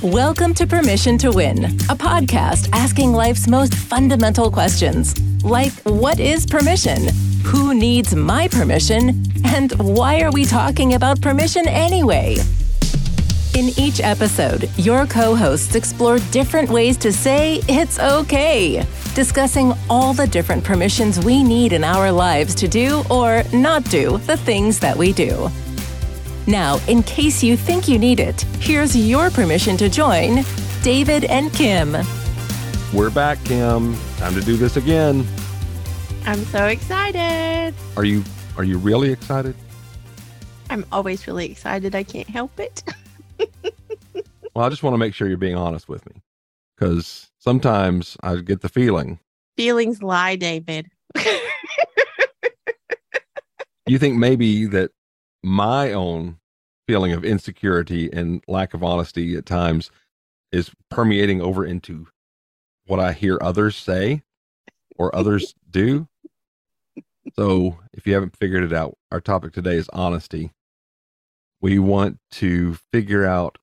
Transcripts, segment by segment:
Welcome to Permission to Win, a podcast asking life's most fundamental questions, like what is permission, who needs my permission, and why are we talking about permission anyway? In each episode, your co-hosts explore different ways to say it's okay, discussing all the different permissions we need in our lives to do or not do the things that we do. Now, in case you think you need it, here's your permission to join David and Kim. We're back, Kim. Time to do this again. I'm so excited. Are you really excited? I'm always really excited. I can't help it. Well, I just want to make sure you're being honest with me, because sometimes I get the feeling. Feelings lie, David. You think maybe that my own feeling of insecurity and lack of honesty at times is permeating over into what I hear others say or others do. So if you haven't figured it out, our topic today is honesty. We want to figure out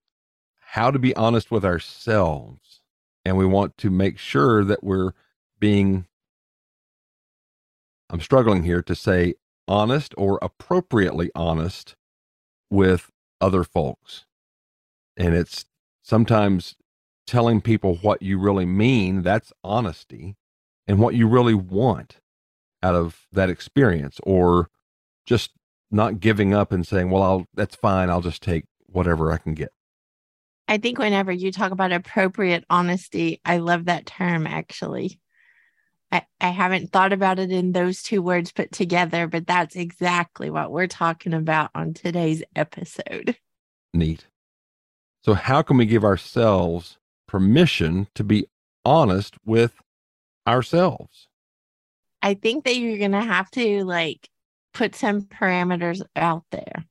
how to be honest with ourselves, and we want to make sure that we're being, I'm struggling here to say, honest or appropriately honest with other folks. And it's sometimes telling people what you really mean. That's honesty, and what you really want out of that experience, or just not giving up and saying, well, that's fine. I'll just take whatever I can get. I think whenever you talk about appropriate honesty, I love that term, actually. I haven't thought about it in those two words put together, but that's exactly what we're talking about on today's episode. Neat. So how can we give ourselves permission to be honest with ourselves? I think that you're going to have to put some parameters out there.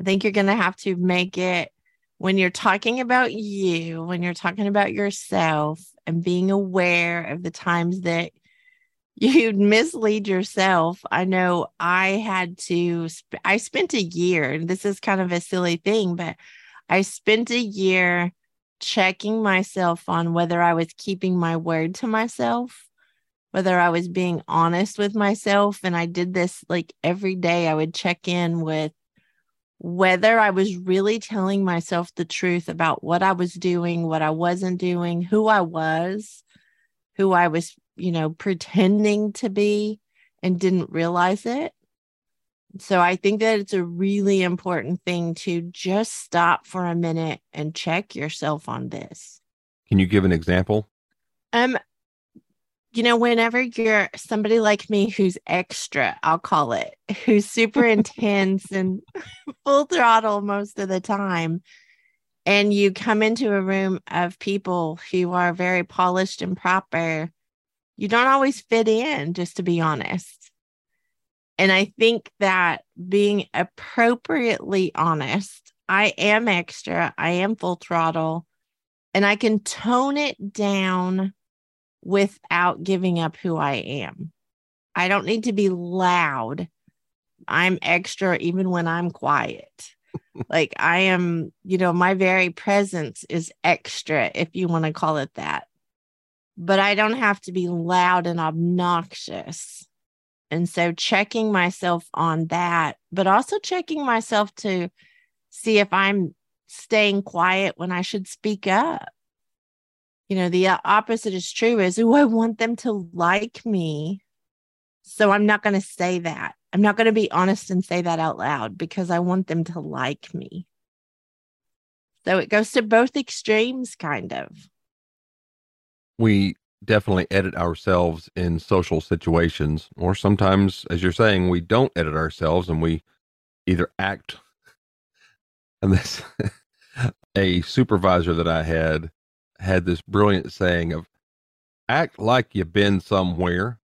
I think you're going to have to make it when you're talking about you, when you're talking about yourself, and being aware of the times that you'd mislead yourself. I know I spent a year, and this is kind of a silly thing, but I spent a year checking myself on whether I was keeping my word to myself, whether I was being honest with myself. And I did this every day. I would check in with whether I was really telling myself the truth about what I was doing, what I wasn't doing, who I was, pretending to be and didn't realize it. So I think that it's a really important thing to just stop for a minute and check yourself on this. Can you give an example? Whenever you're somebody like me who's extra, I'll call it, who's super intense and full throttle most of the time, and you come into a room of people who are very polished and proper, you don't always fit in, just to be honest. And I think that being appropriately honest, I am extra, I am full throttle, and I can tone it down without giving up who I am. I don't need to be loud. I'm extra even when I'm quiet. I am, my very presence is extra, if you want to call it that. But I don't have to be loud and obnoxious. And so checking myself on that, but also checking myself to see if I'm staying quiet when I should speak up. The opposite is true is, I want them to like me. So I'm not going to say that. I'm not going to be honest and say that out loud because I want them to like me. So it goes to both extremes, kind of. We definitely edit ourselves in social situations, or sometimes, as you're saying, we don't edit ourselves and we either act. And this, a supervisor that I had this brilliant saying of act like you've been somewhere.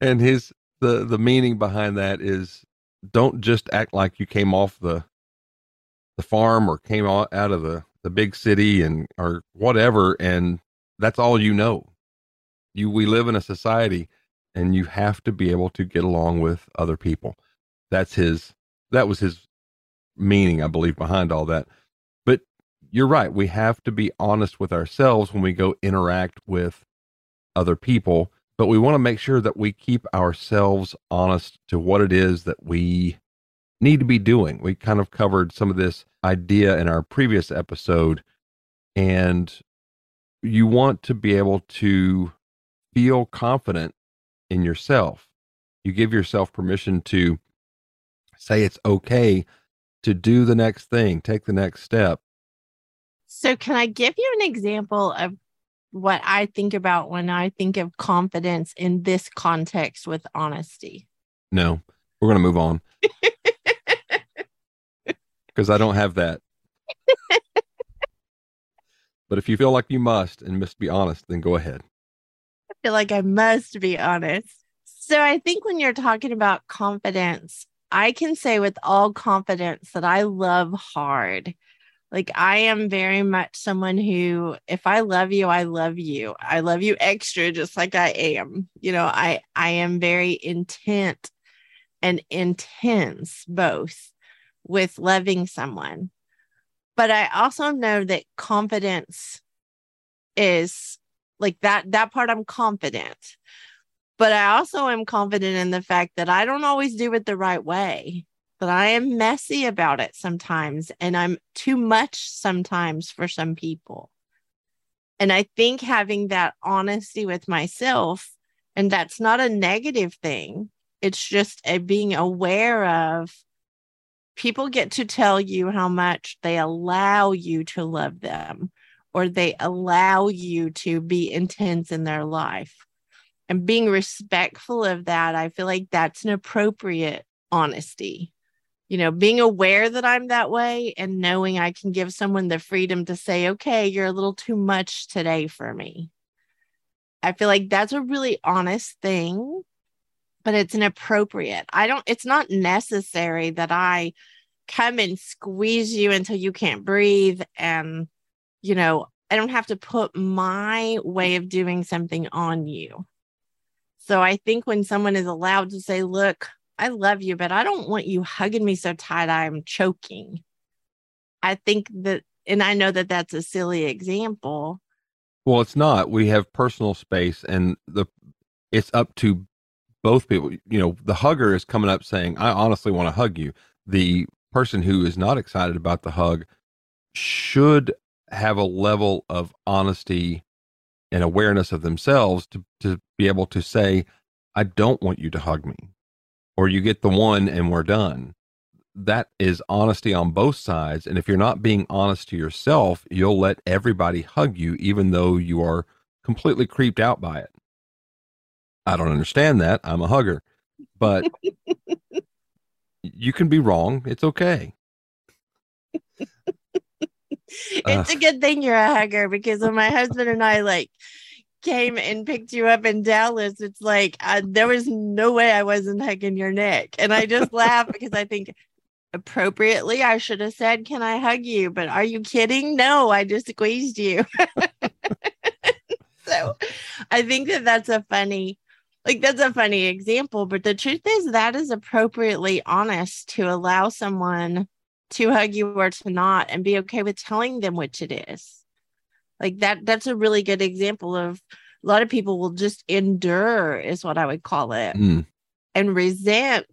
And the meaning behind that is don't just act like you came off the farm or came out of the big city and or whatever. And that's all we live in a society, and you have to be able to get along with other people. That was his meaning, I believe, behind all that. But you're right. We have to be honest with ourselves when we go interact with other people, but we want to make sure that we keep ourselves honest to what it is that we need to be doing. We kind of covered some of this idea in our previous episode, and you want to be able to feel confident in yourself. You give yourself permission to say it's okay to do the next thing, take the next step. So can I give you an example of what I think about when I think of confidence in this context with honesty? No, we're going to move on because I don't have that. But if you feel like you must and must be honest, then go ahead. I feel like I must be honest. So I think when you're talking about confidence, I can say with all confidence that I love hard. Like, I am very much someone who, if I love you, I love you. I love you extra, just like I am. You know, I am very intent and intense both with loving someone. But I also know that confidence is like that part I'm confident. But I also am confident in the fact that I don't always do it the right way, that I am messy about it sometimes, and I'm too much sometimes for some people. And I think having that honesty with myself, and that's not a negative thing, it's just being aware of, people get to tell you how much they allow you to love them, or they allow you to be intense in their life. And being respectful of that, I feel like that's an appropriate honesty. You know, being aware that I'm that way and knowing I can give someone the freedom to say, okay, you're a little too much today for me. I feel like that's a really honest thing. But it's inappropriate. It's not necessary that I come and squeeze you until you can't breathe. And, you know, I don't have to put my way of doing something on you. So I think when someone is allowed to say, look, I love you, but I don't want you hugging me so tight I'm choking. I think that, and I know that that's a silly example. Well, it's not. We have personal space, and it's up to both people. You know, the hugger is coming up saying, I honestly want to hug you. The person who is not excited about the hug should have a level of honesty and awareness of themselves to be able to say, I don't want you to hug me, or you get the one and we're done. That is honesty on both sides. And if you're not being honest to yourself, you'll let everybody hug you, even though you are completely creeped out by it. I don't understand that. I'm a hugger, but you can be wrong. It's okay. It's a good thing you're a hugger, because when my husband and I came and picked you up in Dallas, it's like, there was no way I wasn't hugging your neck. And I just laugh because I think appropriately I should have said, can I hug you? But are you kidding? No, I just squeezed you. So I think that that's a funny example, but the truth is that is appropriately honest to allow someone to hug you or to not, and be okay with telling them which it is. That's a really good example of, a lot of people will just endure, is what I would call it, and resent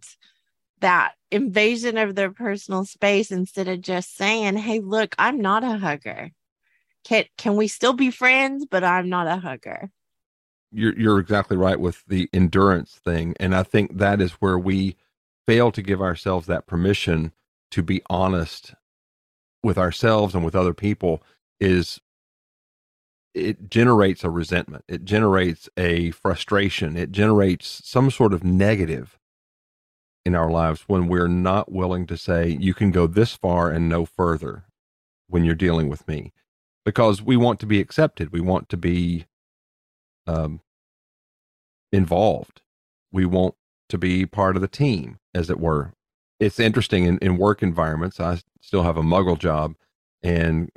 that invasion of their personal space instead of just saying, hey, look, I'm not a hugger. Can we still be friends, but I'm not a hugger. You're exactly right with the endurance thing. And I think that is where we fail to give ourselves that permission to be honest with ourselves and with other people, is it generates a resentment. It generates a frustration. It generates some sort of negative in our lives when we're not willing to say, you can go this far and no further when you're dealing with me, because we want to be accepted. We want to be involved. We want to be part of the team, as it were. It's interesting in work environments. I still have a muggle job and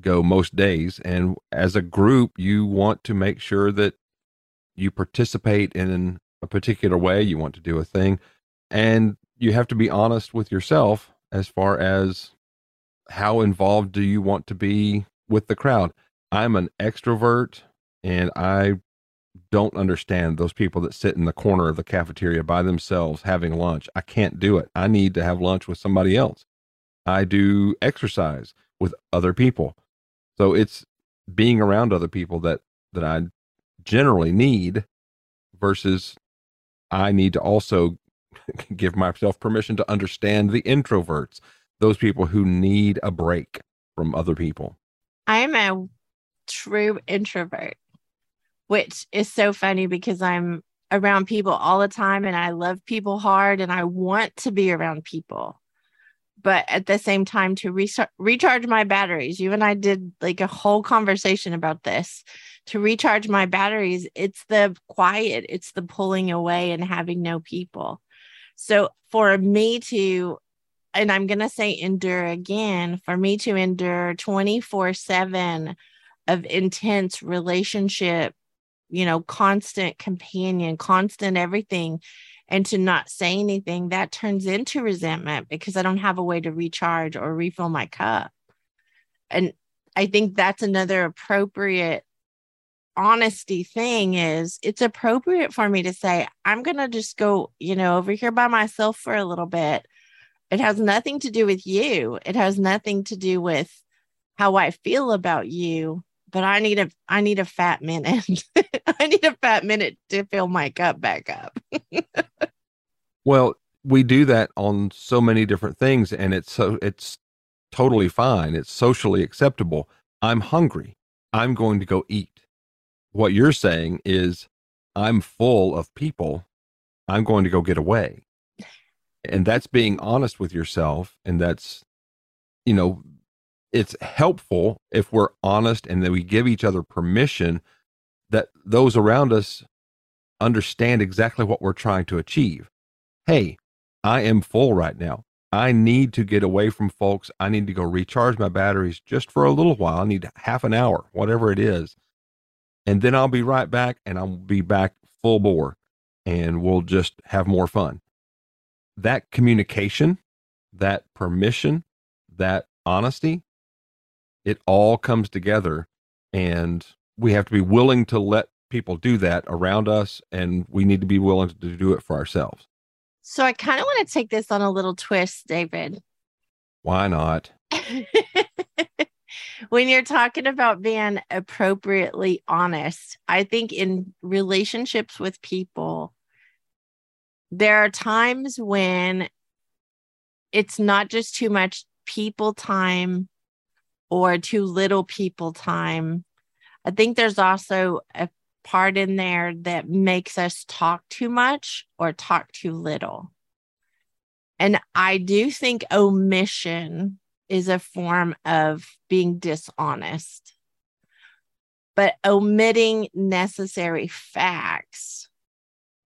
go most days. And as a group, you want to make sure that you participate in a particular way. You want to do a thing, and you have to be honest with yourself as far as how involved do you want to be with the crowd? I'm an extrovert, and I don't understand those people that sit in the corner of the cafeteria by themselves having lunch. I can't do it. I need to have lunch with somebody else. I do exercise with other people. So it's being around other people that I generally need, versus I need to also give myself permission to understand the introverts, those people who need a break from other people. I'm a true introvert, which is so funny because I'm around people all the time and I love people hard and I want to be around people. But at the same time, to recharge my batteries, you and I did like a whole conversation about this. To recharge my batteries, it's the quiet, it's the pulling away and having no people. So for me to, and I'm going to say endure again, for me to endure 24/7 of intense relationship, you know, constant companion, constant everything, and to not say anything, that turns into resentment because I don't have a way to recharge or refill my cup. And I think that's another appropriate honesty thing is it's appropriate for me to say, I'm going to just go, you know, over here by myself for a little bit. It has nothing to do with you. It has nothing to do with how I feel about you, but I need a fat minute. I need a fat minute to fill my cup back up. Well, we do that on so many different things, and it's totally fine. It's socially acceptable. I'm hungry. I'm going to go eat. What you're saying is, I'm full of people. I'm going to go get away. And that's being honest with yourself. And that's, you know, it's helpful if we're honest and that we give each other permission that those around us understand exactly what we're trying to achieve. Hey, I am full right now. I need to get away from folks. I need to go recharge my batteries just for a little while. I need half an hour, whatever it is. And then I'll be right back, and I'll be back full bore, and we'll just have more fun. That communication, that permission, that honesty, it all comes together, and we have to be willing to let people do that around us, and we need to be willing to do it for ourselves. So I kind of want to take this on a little twist, David. Why not? When you're talking about being appropriately honest, I think in relationships with people, there are times when it's not just too much people time or too little people time. I think there's also a part in there that makes us talk too much or talk too little. And I do think omission is a form of being dishonest. But omitting necessary facts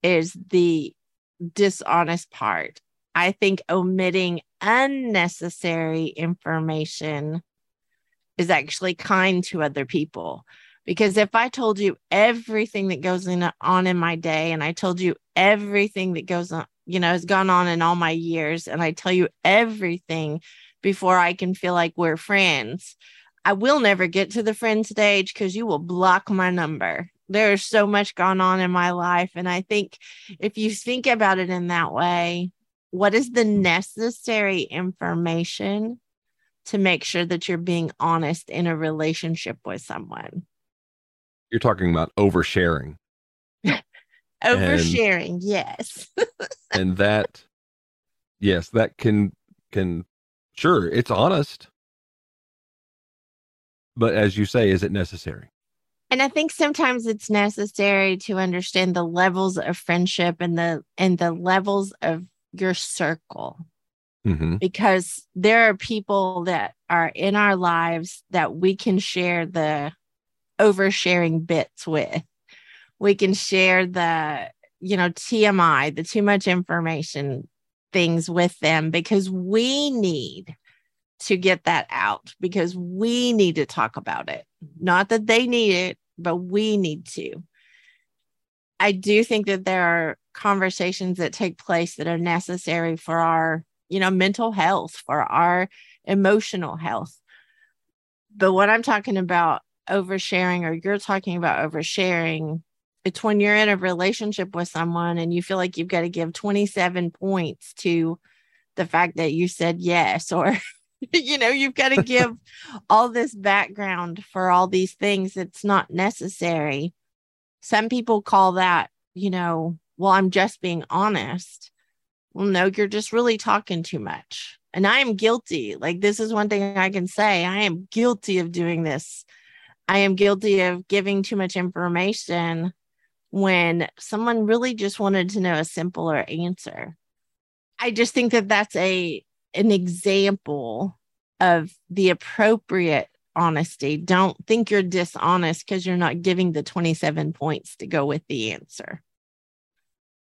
is the dishonest part. I think omitting unnecessary information is actually kind to other people. Because if I told you everything that goes on in my day, and I told you everything that goes on, you know, has gone on in all my years, and I tell you everything before I can feel like we're friends, I will never get to the friend stage because you will block my number. There is so much gone on in my life. And I think if you think about it in that way, what is the necessary information to make sure that you're being honest in a relationship with someone? You're talking about oversharing. Oversharing, and, yes. And that, yes, that can. Sure, it's honest. But as you say, is it necessary? And I think sometimes it's necessary to understand the levels of friendship and the levels of your circle. Mm-hmm. Because there are people that are in our lives that we can share the oversharing bits with. We can share the, you know, TMI, the too much information things with them because we need to get that out, because we need to talk about it. Not that they need it, but we need to. I do think that there are conversations that take place that are necessary for our, you know, mental health, for our emotional health. But what I'm talking about oversharing, or you're talking about oversharing, it's when you're in a relationship with someone and you feel like you've got to give 27 points to the fact that you said yes, or, you know, you've got to give all this background for all these things. It's not necessary. Some people call that, you know, well, I'm just being honest. Well, no, you're just really talking too much. And I am guilty. Like, this is one thing I can say. I am guilty of doing this. I am guilty of giving too much information when someone really just wanted to know a simpler answer. I just think that that's an example of the appropriate honesty. Don't think you're dishonest because you're not giving the 27 points to go with the answer.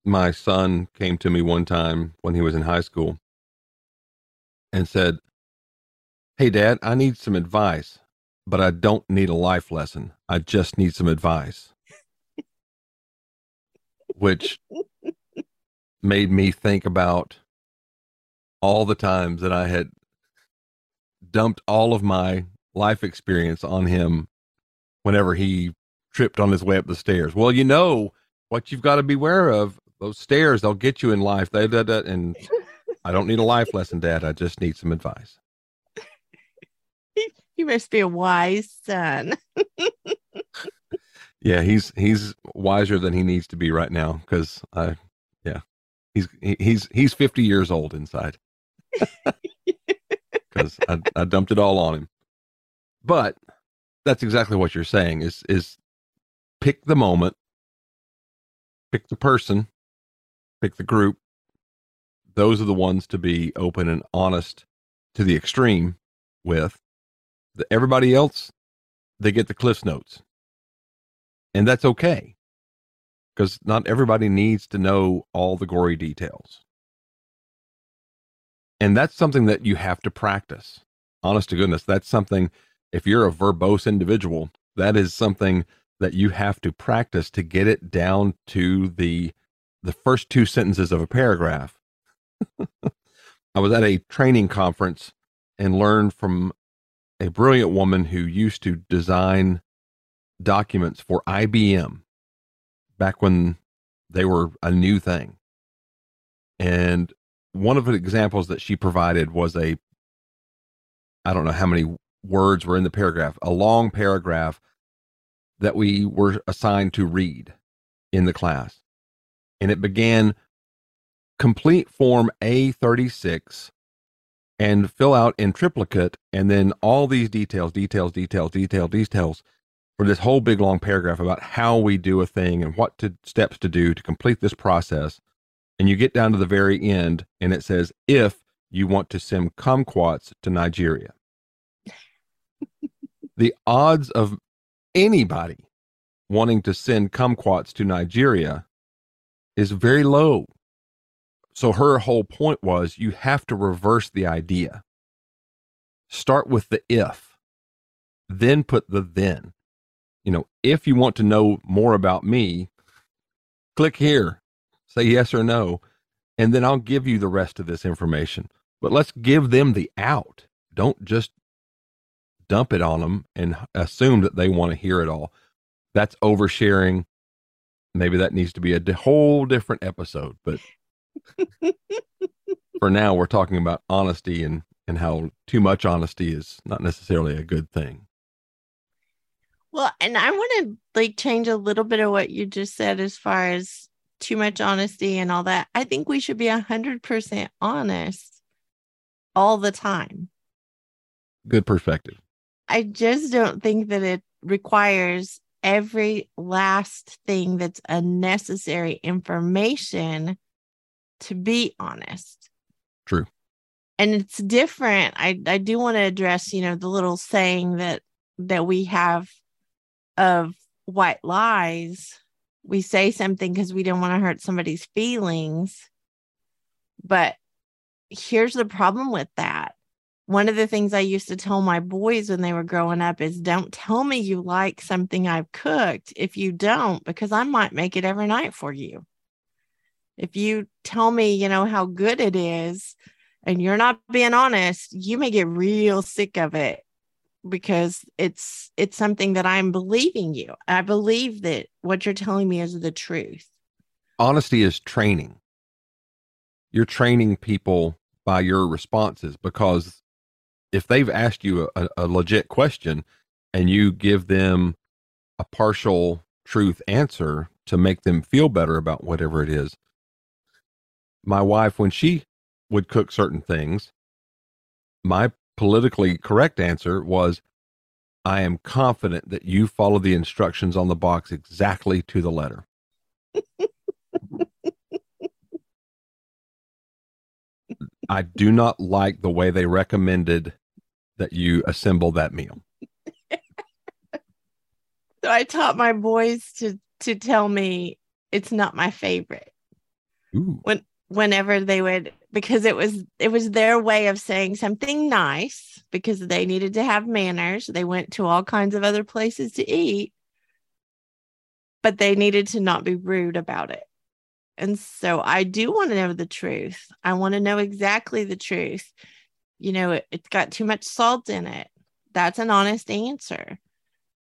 My son came to me one time when he was in high school and said, "Hey, Dad, I need some advice, but I don't need a life lesson. I just need some advice," which made me think about all the times that I had dumped all of my life experience on him whenever he tripped on his way up the stairs. Well, you know what you've got to beware of, those stairs, they'll get you in life. And I don't need a life lesson, Dad. I just need some advice. You must be a wise son. Yeah, he's wiser than he needs to be right now, because he's 50 years old inside, because I dumped it all on him. But that's exactly what you're saying is pick the moment, pick the person, pick the group. Those are the ones to be open and honest to the extreme with. Everybody else, they get the Cliff's Notes, and that's okay, because not everybody needs to know all the gory details. And that's something that you have to practice. Honest to goodness, that's something, if you're a verbose individual, that is something that you have to practice to get it down to the first two sentences of a paragraph. I was at a training conference and learned from a brilliant woman who used to design documents for IBM back when they were a new thing. And one of the examples that she provided was I don't know how many words were in the paragraph, a long paragraph that we were assigned to read in the class. And it began, "Complete form A36 and fill out in triplicate," and then all these details for this whole big long paragraph about how we do a thing and what steps to do to complete this process. And you get down to the very end and it says, "If you want to send kumquats to Nigeria." The odds of anybody wanting to send kumquats to Nigeria is very low. So her whole point was, you have to reverse the idea. Start with the if, then put the then. You know, if you want to know more about me, click here, say yes or no, and then I'll give you the rest of this information. But let's give them the out. Don't just dump it on them and assume that they want to hear it all. That's oversharing. Maybe that needs to be a whole different episode, but for now, we're talking about honesty and how too much honesty is not necessarily a good thing. Well, and I want to change a little bit of what you just said as far as too much honesty and all that. I think we should be 100% honest all the time. Good perspective. I just don't think that it requires every last thing that's unnecessary information to be honest. True. And it's different. I do want to address, you know, the little saying that we have of white lies. We say something because we don't want to hurt somebody's feelings. But here's the problem with that. One of the things I used to tell my boys when they were growing up is, don't tell me you like something I've cooked if you don't, because I might make it every night for you. If you tell me, you know, how good it is, and you're not being honest, you may get real sick of it, because it's something that I'm believing you. I believe that what you're telling me is the truth. Honesty is training. You're training people by your responses, because if they've asked you a legit question and you give them a partial truth answer to make them feel better about whatever it is. My wife, when she would cook certain things, my politically correct answer was, I am confident that you follow the instructions on the box exactly to the letter. I do not like the way they recommended that you assemble that meal. So I taught my boys to tell me it's not my favorite. Ooh. Whenever they would, because it was their way of saying something nice, because they needed to have manners. They went to all kinds of other places to eat, but they needed to not be rude about it. And so I do want to know the truth. I want to know exactly the truth. You know, it's got too much salt in it. That's an honest answer.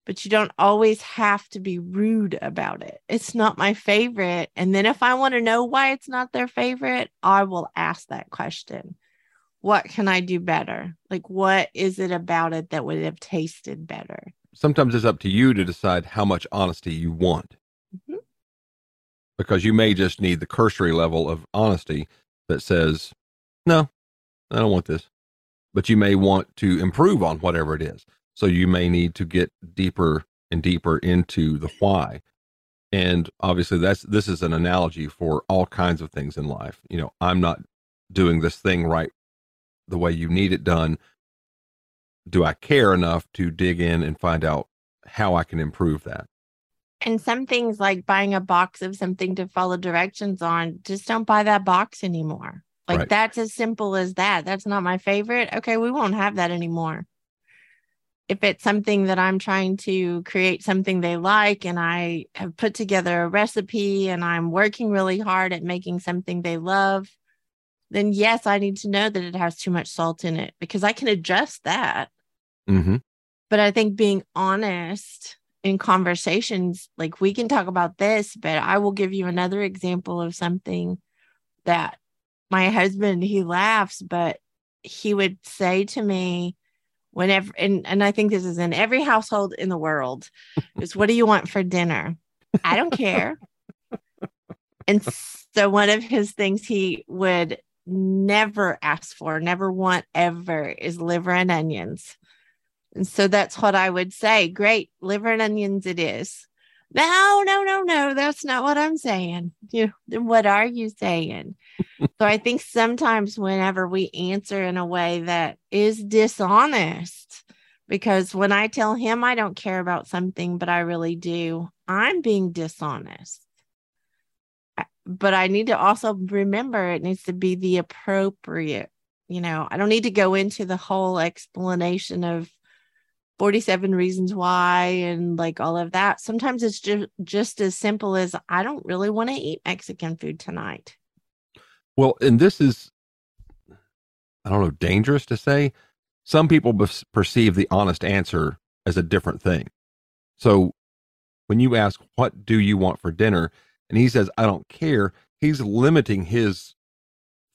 But you don't always have to be rude about it. It's not my favorite. And then if I want to know why it's not their favorite, I will ask that question. What can I do better? Like, what is it about it that would have tasted better? Sometimes it's up to you to decide how much honesty you want. Mm-hmm. Because you may just need the cursory level of honesty that says, no, I don't want this. But you may want to improve on whatever it is. So you may need to get deeper and deeper into the why. And obviously this is an analogy for all kinds of things in life. You know, I'm not doing this thing right the way you need it done. Do I care enough to dig in and find out how I can improve that? And some things like buying a box of something to follow directions on, just don't buy that box anymore. Like right. That's as simple as that. That's not my favorite. Okay, we won't have that anymore. If it's something that I'm trying to create something they like, and I have put together a recipe and I'm working really hard at making something they love, then yes, I need to know that it has too much salt in it, because I can adjust that. Mm-hmm. But I think being honest in conversations, like we can talk about this, but I will give you another example of something that my husband, he laughs, but he would say to me, whenever, and I think this is in every household in the world, is what do you want for dinner? I don't care. And so one of his things he would never ask for, never want ever, is liver and onions. And so that's what I would say. Great, liver and onions it is. No, that's not what I'm saying. You know, what are you saying? So I think sometimes whenever we answer in a way that is dishonest, because when I tell him I don't care about something, but I really do, I'm being dishonest. But I need to also remember it needs to be the appropriate, you know, I don't need to go into the whole explanation of 47 reasons why and like all of that. Sometimes it's just as simple as I don't really want to eat Mexican food tonight. Well, and this is, I don't know, dangerous to say. Some people perceive the honest answer as a different thing. So when you ask, what do you want for dinner? And he says, I don't care. He's limiting his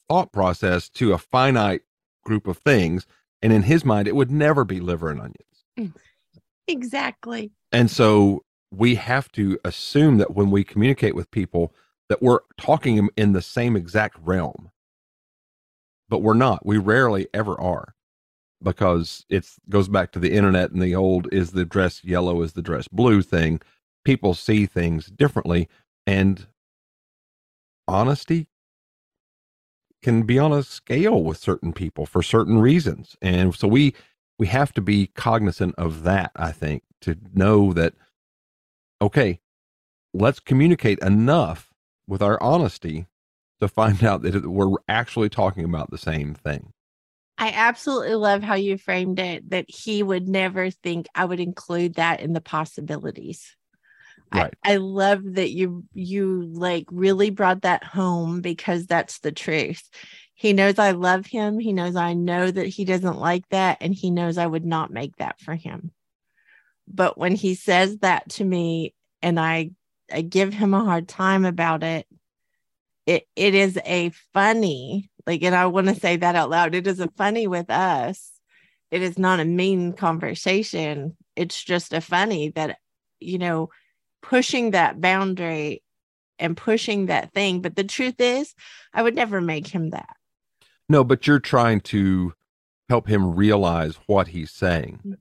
thought process to a finite group of things. And in his mind, it would never be liver and onions. Exactly. And so we have to assume that when we communicate with people that we're talking in the same exact realm, but we're not. We rarely ever are, because it goes back to the internet and the old is the dress yellow, is the dress blue thing. People see things differently, and honesty can be on a scale with certain people for certain reasons. And so we have to be cognizant of that, I think, to know that, okay, let's communicate enough with our honesty to find out that we're actually talking about the same thing. I absolutely love how you framed it, that he would never think I would include that in the possibilities. Right. I love that you like really brought that home, because that's the truth. He knows I love him. He knows I know that he doesn't like that. And he knows I would not make that for him. But when he says that to me and I give him a hard time about it, it is a funny, like, and I want to say that out loud. It is a funny with us. It is not a mean conversation. It's just a funny that, you know, pushing that boundary and pushing that thing. But the truth is, I would never make him that. No, but you're trying to help him realize what he's saying. Mm-hmm.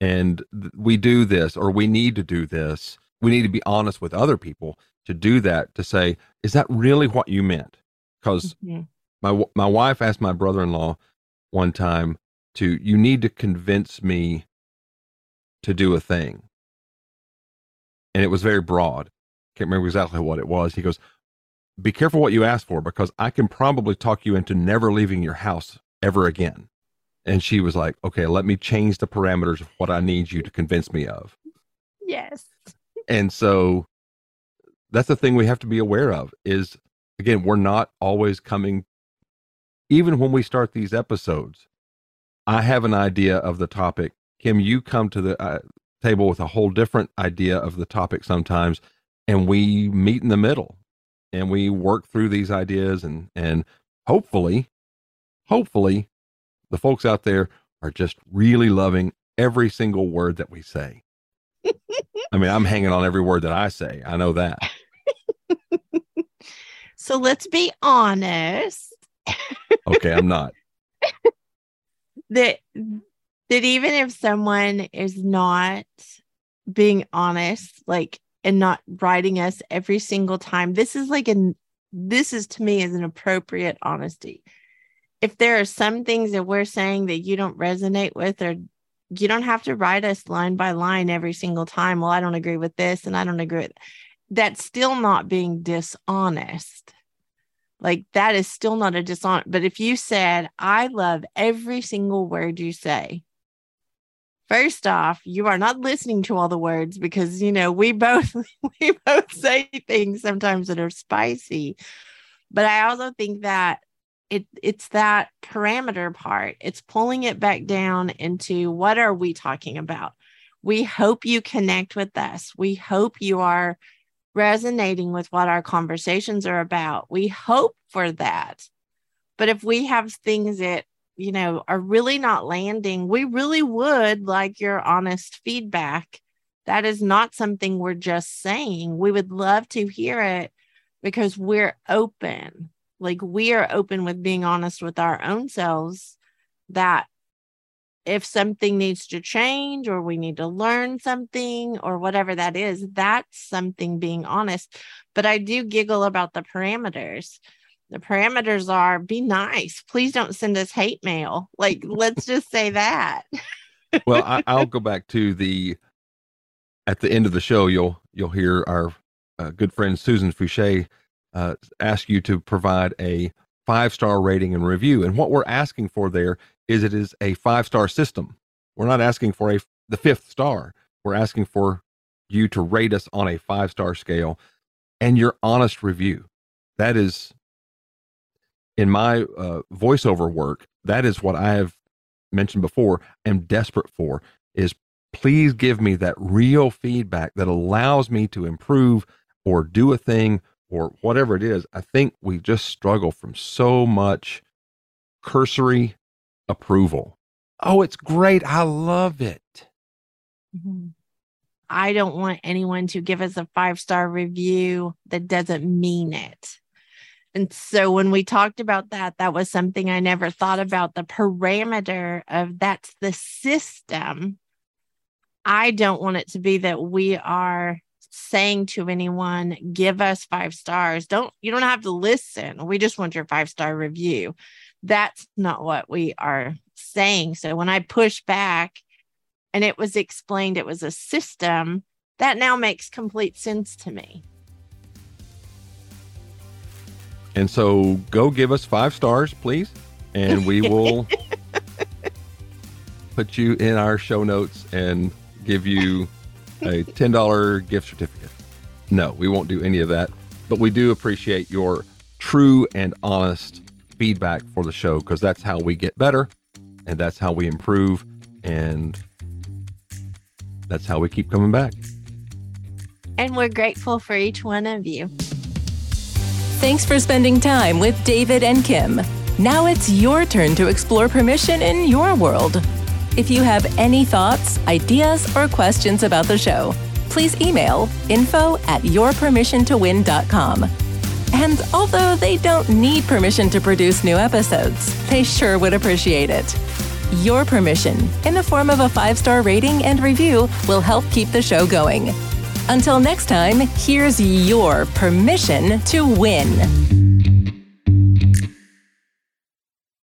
And we do this, or we need to do this. We need to be honest with other people to do that, to say, is that really what you meant? Because mm-hmm. my wife asked my brother-in-law one time to, you need to convince me to do a thing. And it was very broad. Can't remember exactly what it was. He goes, be careful what you ask for, because I can probably talk you into never leaving your house ever again. And she was like, okay, let me change the parameters of what I need you to convince me of. Yes. And so that's the thing we have to be aware of is, again, we're not always coming. Even when we start these episodes, I have an idea of the topic. Kim, you come to the table with a whole different idea of the topic sometimes. And we meet in the middle and we work through these ideas. And hopefully the folks out there are just really loving every single word that we say. I mean, I'm hanging on every word that I say. I know that. So let's be honest. Okay, I'm not. That even if someone is not being honest, like, and not writing us every single time. This is to me is an appropriate honesty. If there are some things that we're saying that you don't resonate with, or you don't have to write us line by line every single time. Well, I don't agree with this and I don't agree with that. That's still not being dishonest. Like that is still not a dishonest. But if you said, I love every single word you say. First off, you are not listening to all the words because, you know, we both say things sometimes that are spicy. But I also think that it's that parameter part. It's pulling it back down into what are we talking about? We hope you connect with us. We hope you are resonating with what our conversations are about. We hope for that. But if we have things that, you know, are really not landing, we really would like your honest feedback. That is not something we're just saying. We would love to hear it because we're open. Like we are open with being honest with our own selves that if something needs to change or we need to learn something or whatever that is, that's something being honest. But I do giggle about the parameters. The parameters are be nice. Please don't send us hate mail. Like, let's just say that. Well, I'll go back to at the end of the show, you'll hear our good friend, Susan Fouché, ask you to provide a 5-star rating and review. And what we're asking for there is it is a 5-star system. We're not asking for the 5th star. We're asking for you to rate us on a 5-star scale and your honest review. That is, in my voiceover work, that is what I have mentioned before, am desperate for, is please give me that real feedback that allows me to improve or do a thing or whatever it is. I think we just struggle from so much cursory approval. Oh, it's great. I love it. I don't want anyone to give us a 5-star review that doesn't mean it. And so when we talked about that, that was something I never thought about, the parameter of that's the system. I don't want it to be that we are saying to anyone, give us 5 stars. You don't have to listen. We just want your 5-star review. That's not what we are saying. So when I push back and it was explained, it was a system, that now makes complete sense to me. And so go give us 5 stars, please. And we will put you in our show notes and give you a $10 gift certificate. No, we won't do any of that. But we do appreciate your true and honest feedback for the show, because that's how we get better and that's how we improve and that's how we keep coming back. And we're grateful for each one of you. Thanks for spending time with David and Kim. Now it's your turn to explore permission in your world. If you have any thoughts, ideas, or questions about the show, please email info@yourpermissiontowin.com. And although they don't need permission to produce new episodes, they sure would appreciate it. Your permission, in the form of a 5-star rating and review, will help keep the show going. Until next time, here's your permission to win.